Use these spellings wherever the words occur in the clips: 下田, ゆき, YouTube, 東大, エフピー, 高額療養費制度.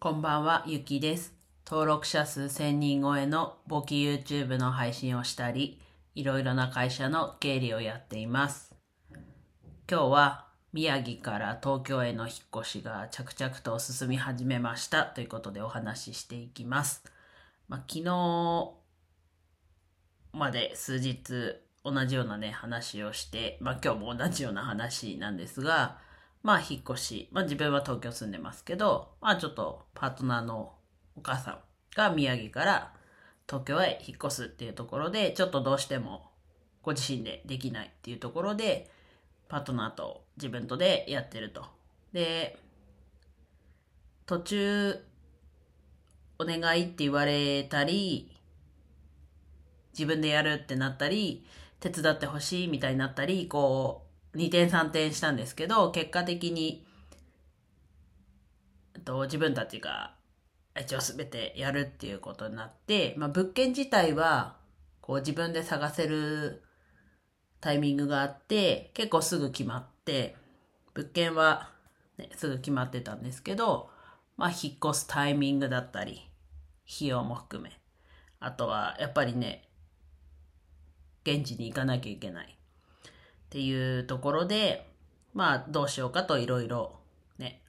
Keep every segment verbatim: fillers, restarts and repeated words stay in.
こんばんは、ゆきです。登録者数せんにん超えの簿記 YouTube の配信をしたり、いろいろな会社の経理をやっています。今日は宮城から東京への引っ越しが着々と進み始めましたということでお話ししていきます。まあ、昨日まで数日同じようなね、話をして、まあ今日も同じような話なんですが、まあ引っ越し、まあ自分は東京住んでますけど、まあちょっとパートナーのお母さんが宮城から東京へ引っ越すっていうところで、ちょっとどうしてもご自身でできないっていうところで、パートナーと自分とでやってると。で、途中お願いって言われたり、自分でやるってなったり、手伝ってほしいみたいになったり、こう、にてんさんてんしたんですけど、結果的に、えっと、自分たちが一応全てやるっていうことになって、まあ、物件自体はこう自分で探せるタイミングがあって結構すぐ決まって物件は、ね、すぐ決まってたんですけど、まあ、引っ越すタイミングだったり費用も含め、あとはやっぱりね現地に行かなきゃいけないっていうところで、まあどうしようかといろいろね、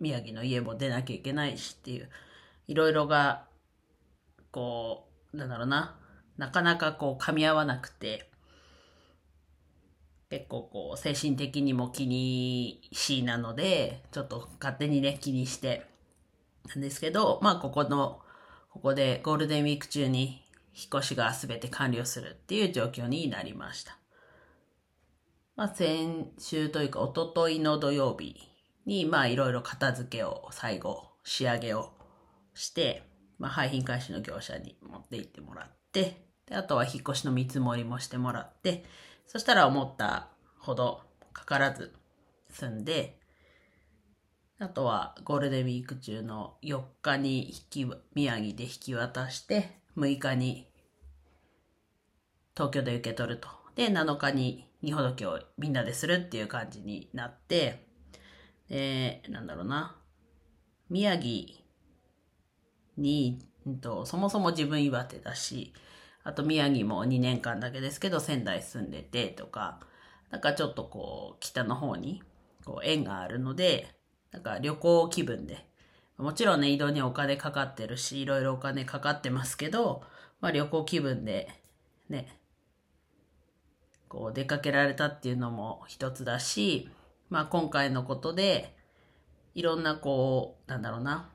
宮城の家も出なきゃいけないしっていう、いろいろが、こう、なんだろうな、なかなかこう噛み合わなくて、結構こう精神的にも気にしいなので、ちょっと勝手にね気にしてなんですけど、まあここの、ここでゴールデンウィーク中に引っ越しが全て完了するっていう状況になりました。まあ、先週というか一昨日の土曜日にまあいろいろ片付けを最後仕上げをして、まあ、廃品回収の業者に持って行ってもらってで、あとは引っ越しの見積もりもしてもらって、そしたら思ったほどかからず済んで、あとはゴールデンウィーク中のよっかに引き宮城で引き渡してむいかに東京で受け取ると。でなのかに荷ほどきをみんなでするっていう感じになって、えー、なんだろうな。宮城に、えっと、そもそも自分岩手だし、あと宮城もにねんかんだけですけど仙台住んでてとか、なんかちょっとこう北の方にこう縁があるので、なんか旅行気分で、もちろんね移動にお金かかってるし、いろいろお金かかってますけど、まあ旅行気分でね、こう出かけられたっていうのも一つだし、まあ今回のことで、いろんなこう、なんだろうな、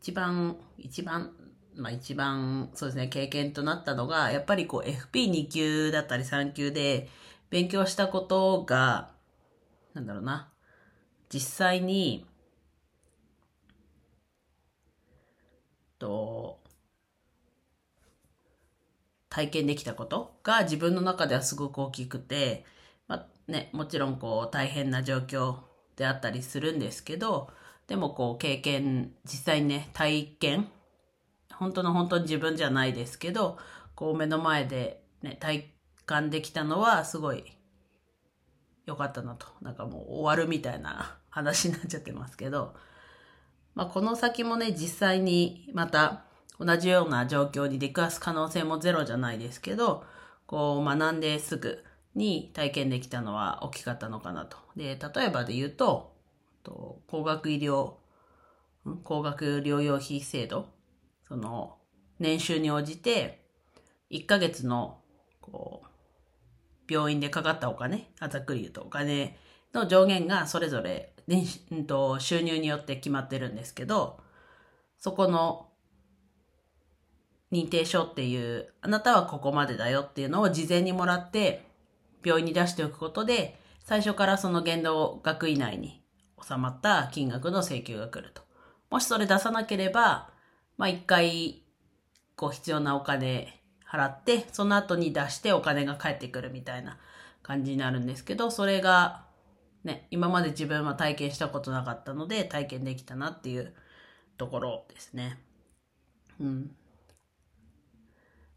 一番、一番、まあ一番、そうですね、経験となったのが、やっぱりこう エフピーに 級だったりさん級で勉強したことが、なんだろうな、実際に、と、体験できたことが自分の中ではすごく大きくて、まあね、もちろんこう大変な状況であったりするんですけど、でもこう経験、実際にね、体験、本当の本当に自分じゃないですけど、こう目の前で、ね、体感できたのはすごい良かったなと。なんかもう終わるみたいな話になっちゃってますけど、まあ、この先もね、実際にまた、同じような状況に出くわす可能性もゼロじゃないですけど、こう学んですぐに体験できたのは大きかったのかなと。で、例えばで言うと、高額医療、高額療養費制度、その年収に応じていっかげつのこう病院でかかったお金、あざっくり言うとお金の上限がそれぞれ年、うんと収入によって決まってるんですけど、そこの認定書っていう、あなたはここまでだよっていうのを事前にもらって、病院に出しておくことで、最初からその限度額以内に収まった金額の請求が来ると。もしそれ出さなければ、まあ一回、こう必要なお金払って、その後に出してお金が返ってくるみたいな感じになるんですけど、それが、ね、今まで自分は体験したことなかったので、体験できたなっていうところですね。うん。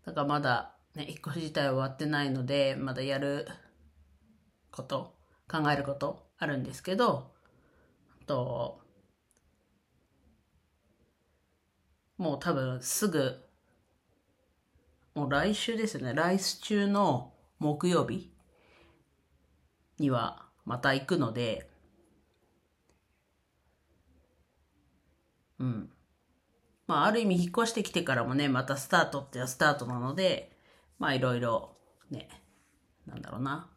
だからまだね、引っ越し自体は終わってないので、まだやること、考えることあるんですけど、あと、もう多分すぐ、もう来週ですよね。来週の木曜日にはまた行くので、うん。まあ、ある意味引っ越してきてからもね、またスタートってはスタートなので、まあ、いろいろ、ね、なんだろうな。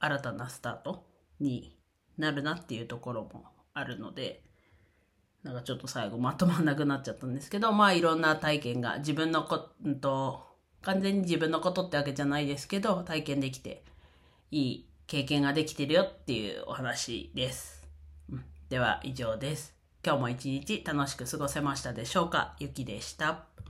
新たなスタートになるなっていうところもあるので、なんかちょっと最後まとまんなくなっちゃったんですけど、まあいろんな体験が自分のこ、うんと、完全に自分のことってわけじゃないですけど、体験できていい経験ができてるよっていうお話です。うん、では以上です。今日も一日楽しく過ごせましたでしょうか？ゆきでした。